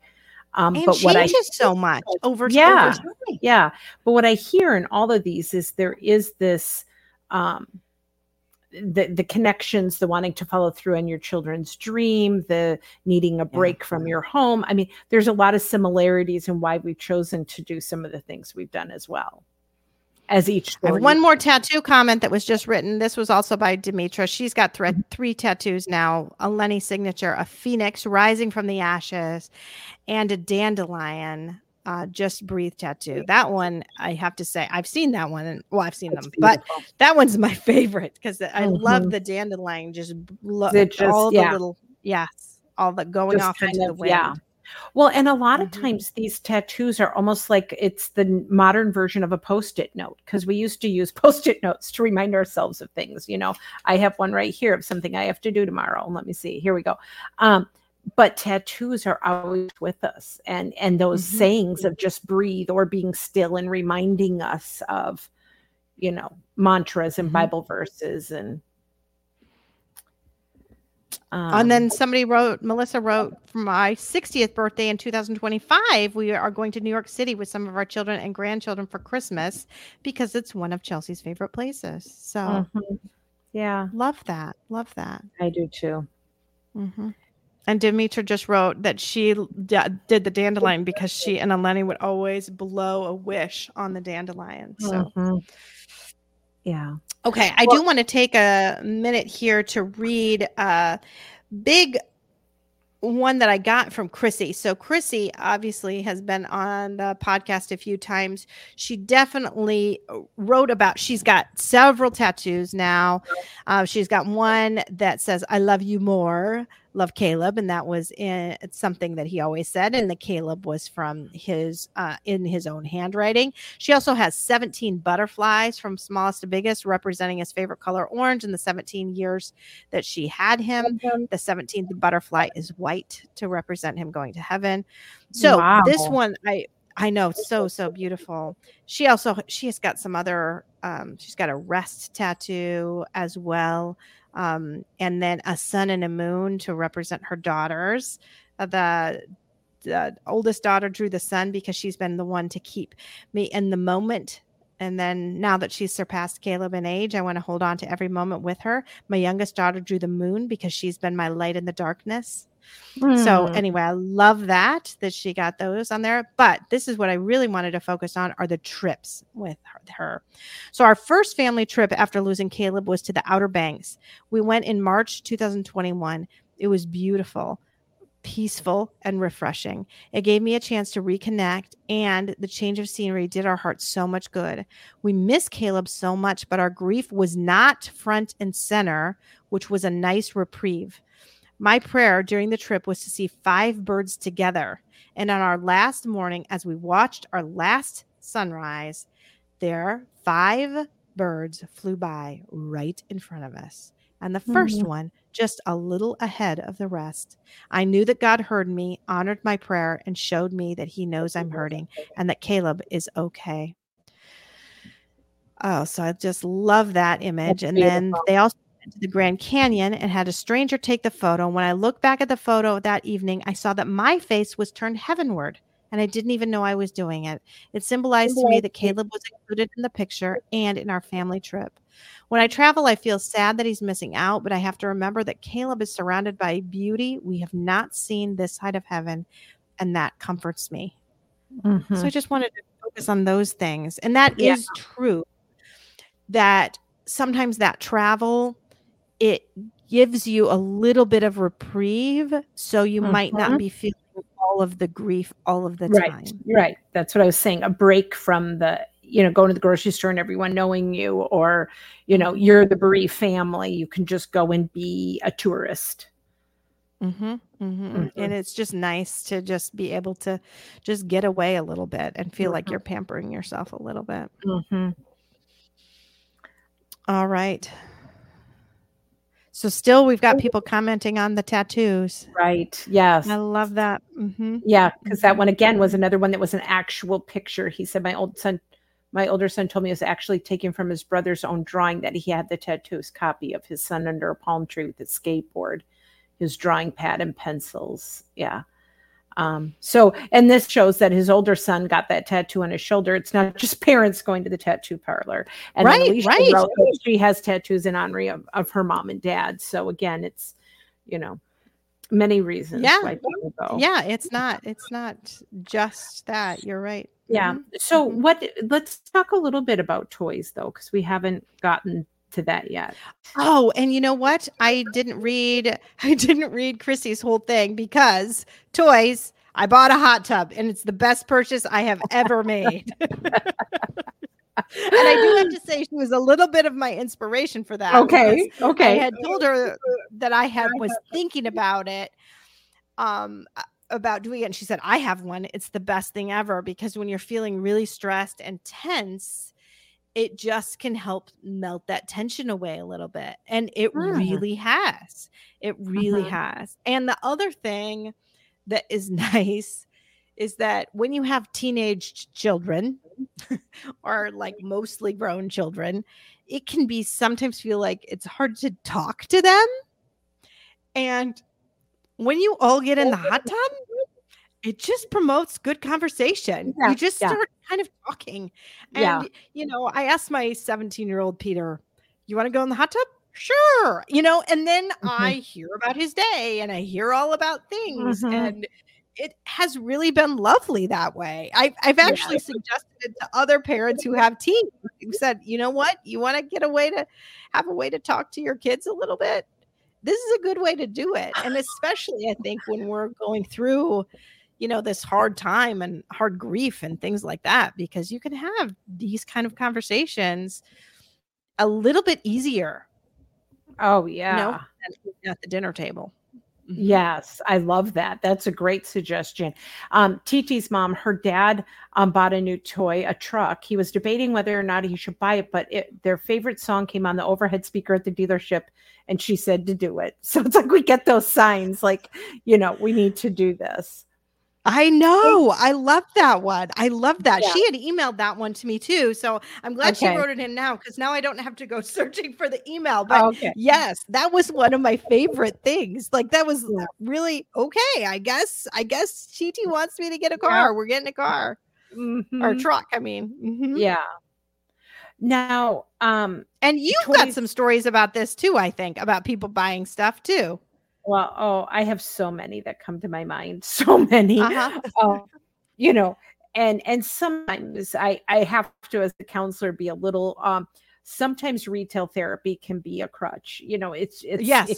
And but what changes so much over time. But what I hear in all of these is there is this the connections, the wanting to follow through on your children's dream, the needing a break from your home. I mean, there's a lot of similarities in why we've chosen to do some of the things we've done as well. As each story. I have one more tattoo comment that was just written. This was also by Demetra. She's got three tattoos now, a Lenny signature, a phoenix rising from the ashes, and a dandelion just breathe tattoo. That one, I have to say, I've seen that one. And, well, I've seen them, but that one's my favorite because I love the dandelion. Just all the little going off into the wind. Yeah. Well, and a lot of times these tattoos are almost like it's the modern version of a Post-it note, because we used to use Post-it notes to remind ourselves of things. You know, I have one right here of something I have to do tomorrow. Let me see. Here we go. But tattoos are always with us. And those sayings of just breathe or being still and reminding us of, you know, mantras and Bible verses and then somebody wrote, Melissa wrote, for my 60th birthday in 2025, we are going to New York City with some of our children and grandchildren for Christmas because it's one of Chelsea's favorite places. So yeah, love that. Love that. I do too. And Demetra just wrote that she did the dandelion because she and Eleni would always blow a wish on the dandelion. So yeah. Okay, I do want to take a minute here to read a big one that I got from Chrissy. So Chrissy obviously has been on the podcast a few times. She definitely wrote about, she's got several tattoos now. She's got one that says, I love you more, love Caleb. And that was it's something that he always said. And the Caleb was from in his own handwriting. She also has 17 butterflies from smallest to biggest, representing his favorite color, orange, in the 17 years that she had him. The 17th butterfly is white to represent him going to heaven. So this one, I know, so beautiful. She has got some other, she's got a rest tattoo as well. And then a sun and a moon to represent her daughters. The oldest daughter drew the sun because she's been the one to keep me in the moment. And then now that she's surpassed Caleb in age, I want to hold on to every moment with her. My youngest daughter drew the moon because she's been my light in the darkness. So anyway, I love that she got those on there. But this is what I really wanted to focus on are the trips with her. So our first family trip after losing Caleb was to the Outer Banks. We went in March 2021. It was beautiful, peaceful, and refreshing. It gave me a chance to reconnect, and the change of scenery did our hearts so much good. We miss Caleb so much, but our grief was not front and center, which was a nice reprieve. My prayer during the trip was to see 5 birds together. And on our last morning, as we watched our last sunrise, there 5 birds flew by right in front of us. And the first one just a little ahead of the rest. I knew that God heard me, honored my prayer, and showed me that he knows I'm hurting and that Caleb is okay. Oh, so I just love that image. That's beautiful. And then they also to the Grand Canyon and had a stranger take the photo. When I look back at the photo that evening, I saw that my face was turned heavenward, and I didn't even know I was doing it. It symbolized to me that Caleb was included in the picture and in our family trip. When I travel, I feel sad that he's missing out, but I have to remember that Caleb is surrounded by beauty we have not seen this side of heaven, and that comforts me. So I just wanted to focus on those things. And that is true, that sometimes that travel, it gives you a little bit of reprieve, so you might not be feeling all of the grief all of the time. Right. That's what I was saying. A break from the, you know, going to the grocery store and everyone knowing you, or, you know, you're the bereaved family. You can just go and be a tourist. And it's just nice to just be able to just get away a little bit and feel like you're pampering yourself a little bit. All right. So still, we've got people commenting on the tattoos. Right. Yes. I love that. Yeah. Because that one, again, was another one that was an actual picture. He said, my older son told me it was actually taken from his brother's own drawing that he had the tattoos copy of, his son under a palm tree with his skateboard, his drawing pad and pencils. Yeah. And this shows that his older son got that tattoo on his shoulder. It's not just parents going to the tattoo parlor. And Alicia wrote that she has tattoos in honor of her mom and dad. So again, it's, you know, many reasons. Yeah. Why people go. Yeah. It's not just that. You're right. Yeah. Mm-hmm. So let's talk a little bit about toys though, because we haven't gotten to that yet. Oh, and you know what? I didn't read Chrissy's whole thing because toys, I bought a hot tub and it's the best purchase I have ever made. And I do have to say she was a little bit of my inspiration for that. Okay. I had told her that I was thinking about it, about doing it. And she said, I have one. It's the best thing ever because when you're feeling really stressed and tense, it just can help melt that tension away a little bit. And it really has. It really has. And the other thing that is nice is that when you have teenage children or like mostly grown children, it can be sometimes feel like it's hard to talk to them. And when you all get in the hot tub, it just promotes good conversation. Yeah, you just start kind of talking. And, you know, I asked my 17-year-old Peter, you want to go in the hot tub? Sure. You know, and then I hear about his day and I hear all about things and it has really been lovely that way. I've actually suggested it to other parents who have teens who said, you know what, you want to get a way to talk to your kids a little bit. This is a good way to do it. And especially I think when we're going through, you know, this hard time and hard grief and things like that, because you can have these kind of conversations a little bit easier. Oh yeah. You know, at the dinner table. Yes, I love that. That's a great suggestion. Titi's mom, her dad bought a new toy, a truck. He was debating whether or not he should buy it, but their favorite song came on the overhead speaker at the dealership, and she said to do it. So it's like we get those signs, like, you know, we need to do this. I know. I love that one. I love that. Yeah. She had emailed that one to me too. So I'm glad she wrote it in now because now I don't have to go searching for the email. But yes, that was one of my favorite things. Like that was really okay. I guess Chiti wants me to get a car. Yeah. We're getting a car or a truck. I mean, yeah. Now, and you've got some stories about this too, I think, about people buying stuff too. Well, I have so many that come to my mind, so many, you know, and sometimes I have to, as a counselor, be a little, sometimes retail therapy can be a crutch, you know, it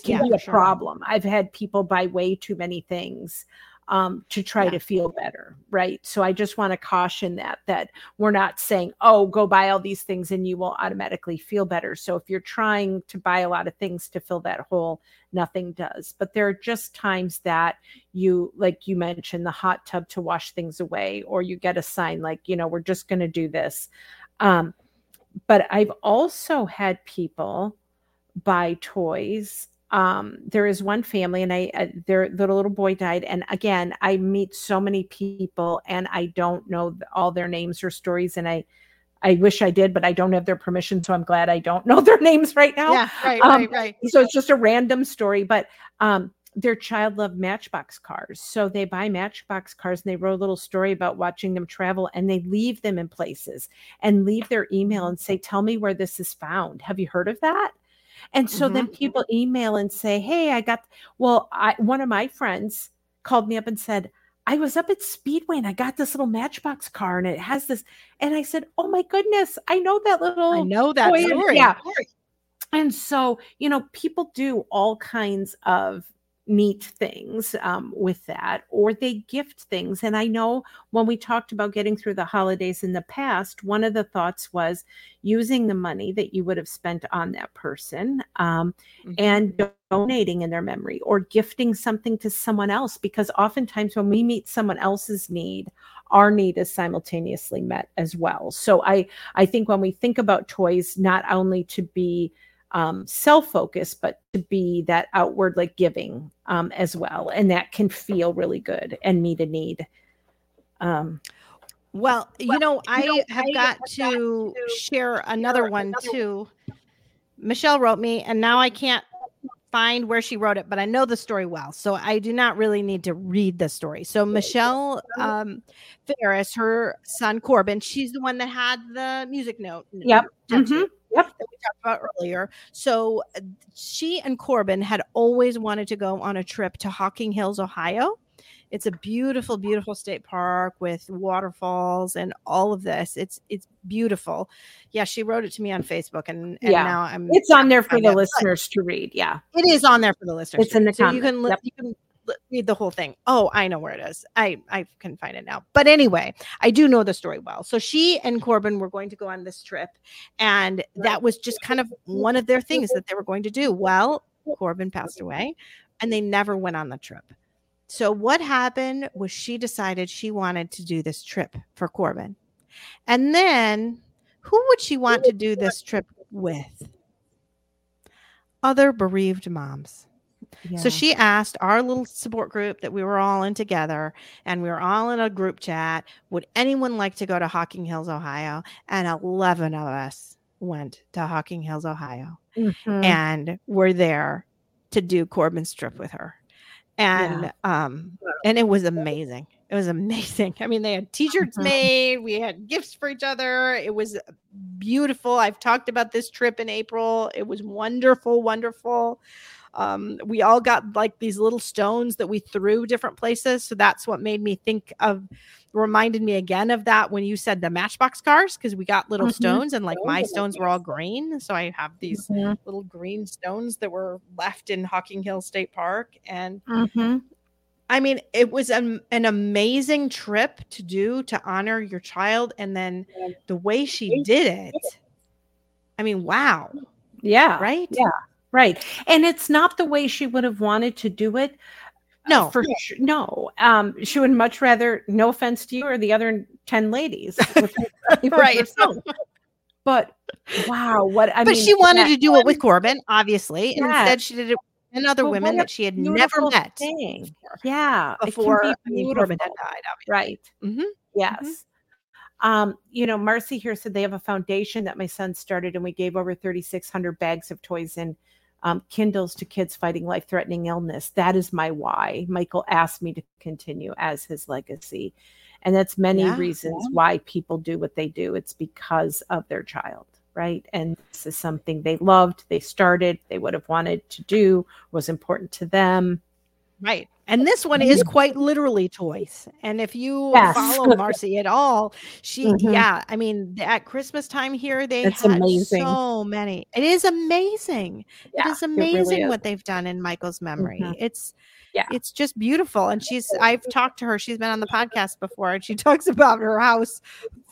can be a problem. I've had people buy way too many things, to try to feel better. Right. So I just want to caution that we're not saying, oh, go buy all these things and you will automatically feel better. So if you're trying to buy a lot of things to fill that hole, nothing does. But there are just times that you, like you mentioned, the hot tub to wash things away, or you get a sign like, you know, we're just going to do this. But I've also had people buy toys. There is one family and their little boy died. And again, I meet so many people and I don't know all their names or stories. And I wish I did, but I don't have their permission. So I'm glad I don't know their names right now. Yeah, right. So it's just a random story, but, their child loved Matchbox cars. So they buy Matchbox cars and they wrote a little story about watching them travel and they leave them in places and leave their email and say, tell me where this is found. Have you heard of that? And so then people email and say, hey, one of my friends called me up and said, I was up at Speedway and I got this little Matchbox car and it has this. And I said, oh my goodness, I know that story. Yeah. And so, you know, people do all kinds of neat things with that, or they gift things. And I know when we talked about getting through the holidays in the past, one of the thoughts was using the money that you would have spent on that person and donating in their memory or gifting something to someone else, because oftentimes when we meet someone else's need, our need is simultaneously met as well. So I think when we think about toys, not only to be self-focused, but to be that outward, like giving, as well. And that can feel really good and meet a need. I have got to share another one too. Michelle wrote me and now I can't find where she wrote it, but I know the story well, so I do not really need to read the story. So Michelle Ferris, her son Corbin, she's the one that had the music note. Yep. Tattoo, yep. That we talked about earlier. So she and Corbin had always wanted to go on a trip to Hocking Hills, Ohio. It's a beautiful, beautiful state park with waterfalls and all of this. It's beautiful. Yeah, she wrote it to me on Facebook, and yeah. Now I'm. It's on there for the listeners to read. Yeah, it is on there for the listeners. It's in the comments. You can read the whole thing. Oh, I know where it is. I can find it now. But anyway, I do know the story well. So she and Corbin were going to go on this trip, and that was just kind of one of their things that they were going to do. Well, Corbin passed away, and they never went on the trip. So what happened was she decided she wanted to do this trip for Corbin. And then who would she want to do this trip with? Other bereaved moms. Yeah. So she asked our little support group that we were all in together, and we were all in a group chat. Would anyone like to go to Hocking Hills, Ohio? And 11 of us went to Hocking Hills, Ohio, and were there to do Corbin's trip with her. And, and it was amazing. It was amazing. I mean, they had t-shirts made, we had gifts for each other. It was beautiful. I've talked about this trip in April. It was wonderful, wonderful. We all got like these little stones that we threw different places. So that's what made me think of, reminded me again of that when you said the Matchbox cars, because we got little stones, and like my stones were all green. So I have these little green stones that were left in Hocking Hills State Park. And I mean, it was an amazing trip to do, to honor your child. And then the way she did it, I mean, wow. Yeah. Right? Yeah. Right. And it's not the way she would have wanted to do it. No, for sure. No. She would much rather, no offense to you or the other 10 ladies. Right. But wow. But she wanted to do it with Corbin, obviously. And instead she did it with other women that she had never met. Yeah. Before Corbin had died. Obviously. Right. Mm-hmm. Yes. Mm-hmm. You know, Marcy here said they have a foundation that my son started, and we gave over 3,600 bags of toys and Kindles to kids fighting life-threatening illness. That is my why. Michael asked me to continue as his legacy. And that's many reasons why people do what they do. It's because of their child, right? And this is something they loved, they started, they would have wanted to do, was important to them. Right. And this one is quite literally toys. And if you follow Marcy at all, she, I mean, at Christmas time here, they had so many. It is amazing. Yeah, it is amazing what they've done in Michael's memory. It's just beautiful. And I've talked to her. She's been on the podcast before, and she talks about her house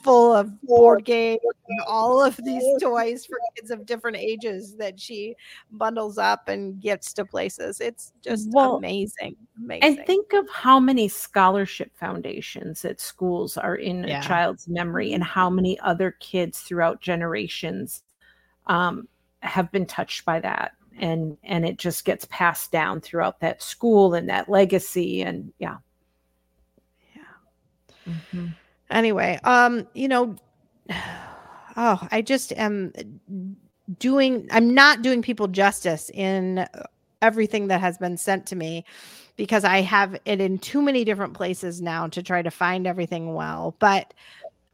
full of board games and all of these toys for kids of different ages that she bundles up and gifts to places. It's just amazing. Amazing. And think of how many scholarship foundations at schools are in a child's memory, and how many other kids throughout generations have been touched by that. And it just gets passed down throughout that school and that legacy. And anyway, you know, I just am I'm not doing people justice in everything that has been sent to me, because I have it in too many different places now to try to find everything well. But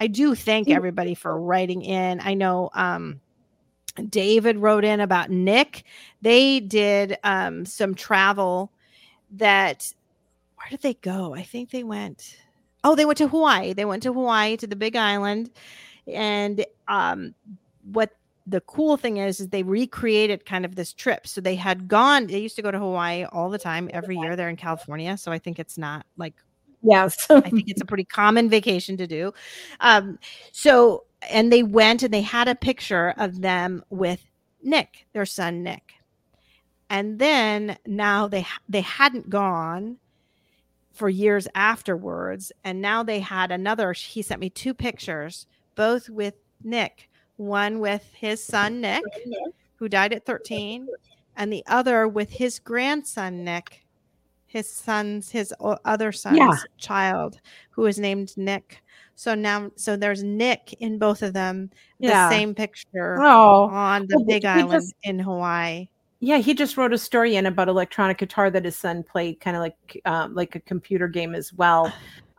I do thank everybody for writing in. I know David wrote in about Nick. They did some travel that, where did they go? I think they went, they went to Hawaii. They went to Hawaii, to the Big Island. And what the cool thing is they recreated kind of this trip. So they used to go to Hawaii all the time, every year. They're in California. So I think it's not like, I think it's a pretty common vacation to do. And they went and they had a picture of them with Nick, their son, Nick. And then now they hadn't gone for years afterwards. And now they had he sent me two pictures, both with Nick. One with his son, Nick, who died at 13, and the other with his grandson, Nick, his other son's child, who is named Nick. So now, there's Nick in both of them, the same picture on the Big Island in Hawaii. Yeah, he just wrote a story in about electronic guitar that his son played, kind of like a computer game as well.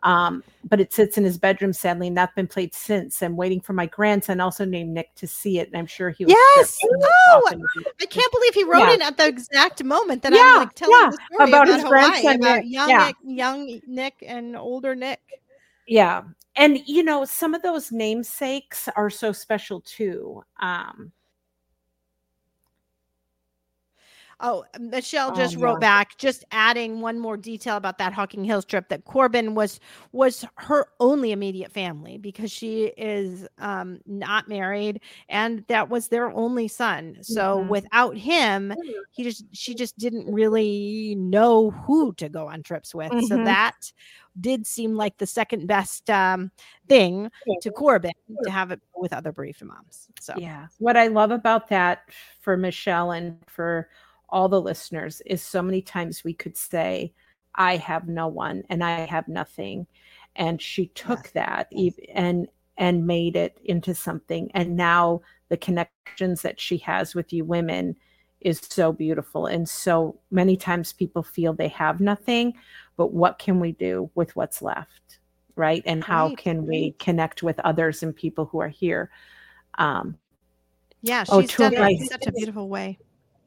But it sits in his bedroom, sadly, not been played since. I'm waiting for my grandson, also named Nick, to see it. And I'm sure he was. Yes. Oh, I can't believe he wrote it at the exact moment that I'm like telling the story about his grandson, about young Nick and older Nick. Yeah. And, you know, some of those namesakes are so special, too. Oh, Michelle just wrote back, just adding one more detail about that Hocking Hills trip, that Corbin was her only immediate family because she is not married, and that was their only son. So without him, she just didn't really know who to go on trips with. Mm-hmm. So that did seem like the second best thing to Corbin, to have it with other bereaved moms. So yeah, what I love about that for Michelle and for all the listeners is so many times we could say, I have no one and I have nothing. And she took that and made it into something. And now the connections that she has with you women is so beautiful. And so many times people feel they have nothing, but what can we do with what's left? Right. And how can we connect with others and people who are here? Yeah. She's done it in such a beautiful way.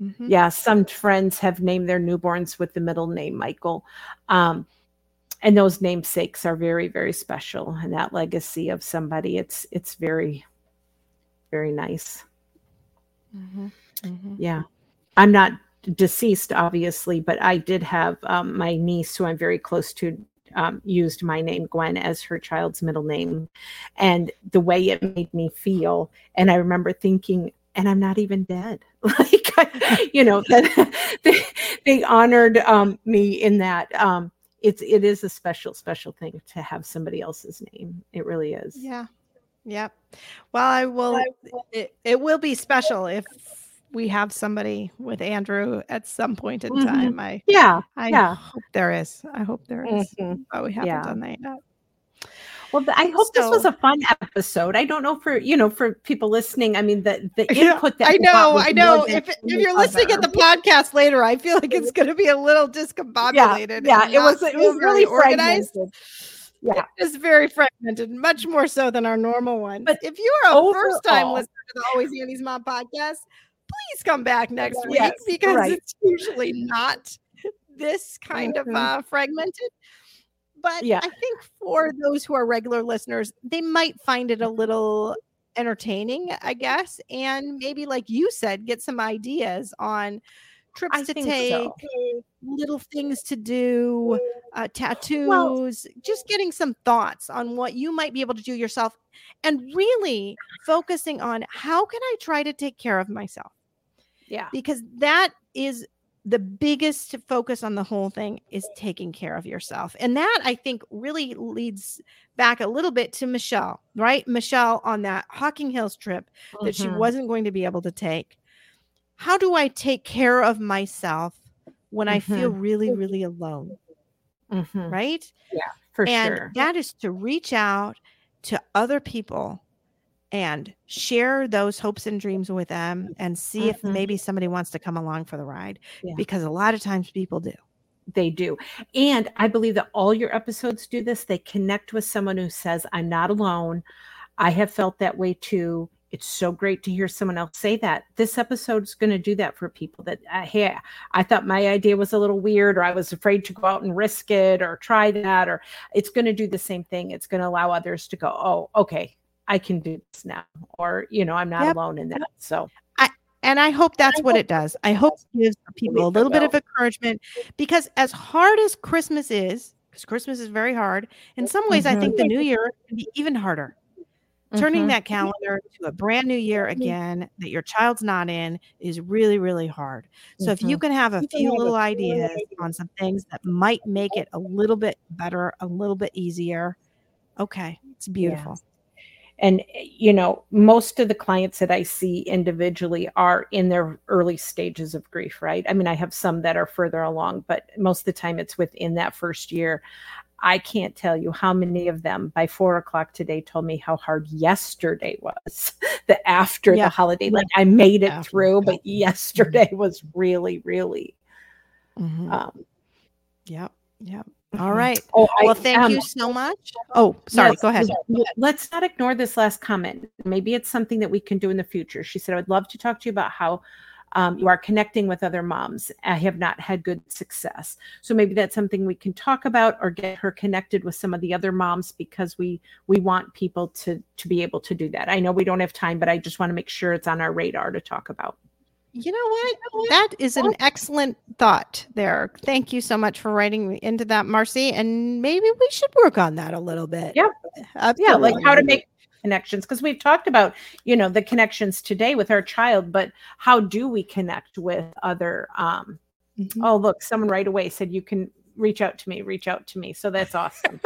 Mm-hmm. Yeah, some friends have named their newborns with the middle name Michael. And those namesakes are very, very special. And that legacy of somebody, it's very, very nice. Mm-hmm. Mm-hmm. Yeah. I'm not deceased, obviously, but I did have my niece, who I'm very close to, used my name Gwen as her child's middle name. And the way it made me feel, and I remember thinking, and I'm not even dead. Like, you know, that they honored me in that. It is a special, special thing to have somebody else's name. It really is. Yeah. Yep. Well, it will be special if we have somebody with Andrew at some point in time. I hope there is. Mm-hmm. But we haven't done that yet. Well, I hope this was a fun episode. I don't know for people listening. I mean, the input that I know. If you're listening at the podcast later, I feel like it's going to be a little discombobulated. Yeah, it was really organized. Fragmented. Yeah, it's very fragmented, much more so than our normal one. But if you are a first-time listener to the Always Andy's Mom podcast, please come back next week because it's usually not this kind of fragmented. But I think for those who are regular listeners, they might find it a little entertaining, I guess. And maybe, like you said, get some ideas on trips to take, little things to do, tattoos, just getting some thoughts on what you might be able to do yourself and really focusing on how can I try to take care of myself? Yeah. Because that is the biggest focus on the whole thing, is taking care of yourself. And that, I think, really leads back a little bit to Michelle, right? Michelle on that Hocking Hills trip that she wasn't going to be able to take. How do I take care of myself when I feel really, really alone? Mm-hmm. Right? Yeah, for sure. That is to reach out to other people and share those hopes and dreams with them and see if maybe somebody wants to come along for the ride, because a lot of times people do. They do. And I believe that all your episodes do this. They connect with someone who says, I'm not alone. I have felt that way too. It's so great to hear someone else say that. This episode's going to do that for people that, hey, I thought my idea was a little weird, or I was afraid to go out and risk it or try that, or it's going to do the same thing. It's going to allow others to go, oh, okay, I can do this now, or, you know, I'm not alone in that. So I hope that's what it does. I hope it gives people a little bit of encouragement, because as hard as Christmas is, because Christmas is very hard, in some ways, I think the new year can be even harder. Turning that calendar to a brand new year again that your child's not in is really, really hard. So if you can have a few little ideas on some things that might make it a little bit better, a little bit easier, okay, it's beautiful. Yeah. And, you know, most of the clients that I see individually are in their early stages of grief, right? I mean, I have some that are further along, but most of the time it's within that first year. I can't tell you how many of them by 4 o'clock today told me how hard yesterday was, the after the holiday. Like I made it through, but yesterday was really, really. Yep. All right. Well, thank you so much. Oh, sorry. Yes, go ahead. Let's not ignore this last comment. Maybe it's something that we can do in the future. She said, I would love to talk to you about how you are connecting with other moms. I have not had good success. So maybe that's something we can talk about or get her connected with some of the other moms, because we want people to be able to do that. I know we don't have time, but I just want to make sure it's on our radar to talk about. You know what? That is an excellent thought there. Thank you so much for writing into that, Marcy. And maybe we should work on that a little bit. Yeah. Absolutely. Yeah. Like how to make connections. Because we've talked about, you know, the connections today with our child, but how do we connect with other? Oh, look, someone right away said, you can reach out to me. So that's awesome.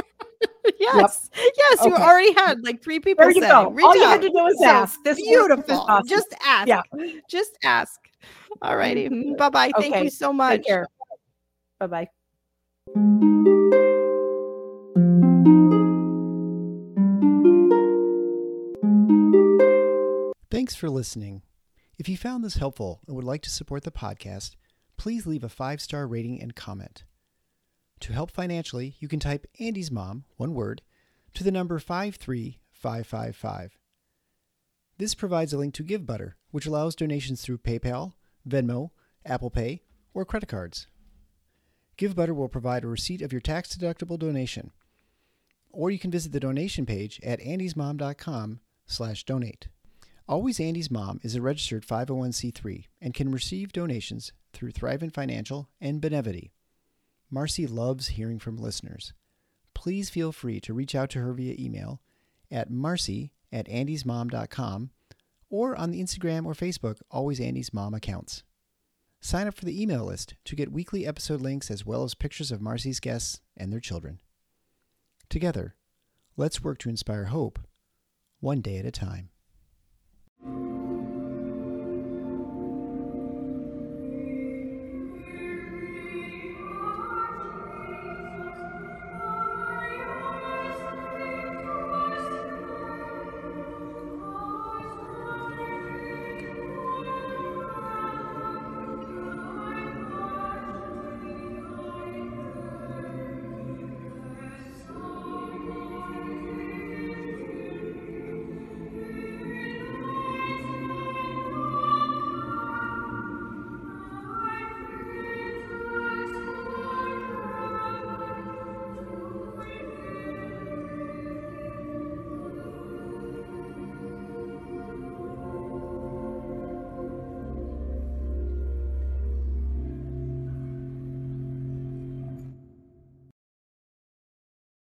Yes. Yep. Yes. Okay. You already had like three people. There you go. All you had to do was ask. This beautiful. Awesome. Just ask. Yeah. Just ask. All righty. Bye-bye. Okay. Thank you so much. Take care. Bye-bye. Thanks for listening. If you found this helpful and would like to support the podcast, please leave a 5-star rating and comment. To help financially, you can type Andy's Mom, one word, to the number 53555. This provides a link to GiveButter, which allows donations through PayPal, Venmo, Apple Pay, or credit cards. GiveButter will provide a receipt of your tax-deductible donation. Or you can visit the donation page at andysmom.com/donate. Always Andy's Mom is a registered 501c3 and can receive donations through Thrivent Financial and Benevity. Marcy loves hearing from listeners. Please feel free to reach out to her via email at marcy@andysmom.com or on the Instagram or Facebook Always Andy's Mom accounts. Sign up for the email list to get weekly episode links as well as pictures of Marcy's guests and their children. Together, let's work to inspire hope, one day at a time.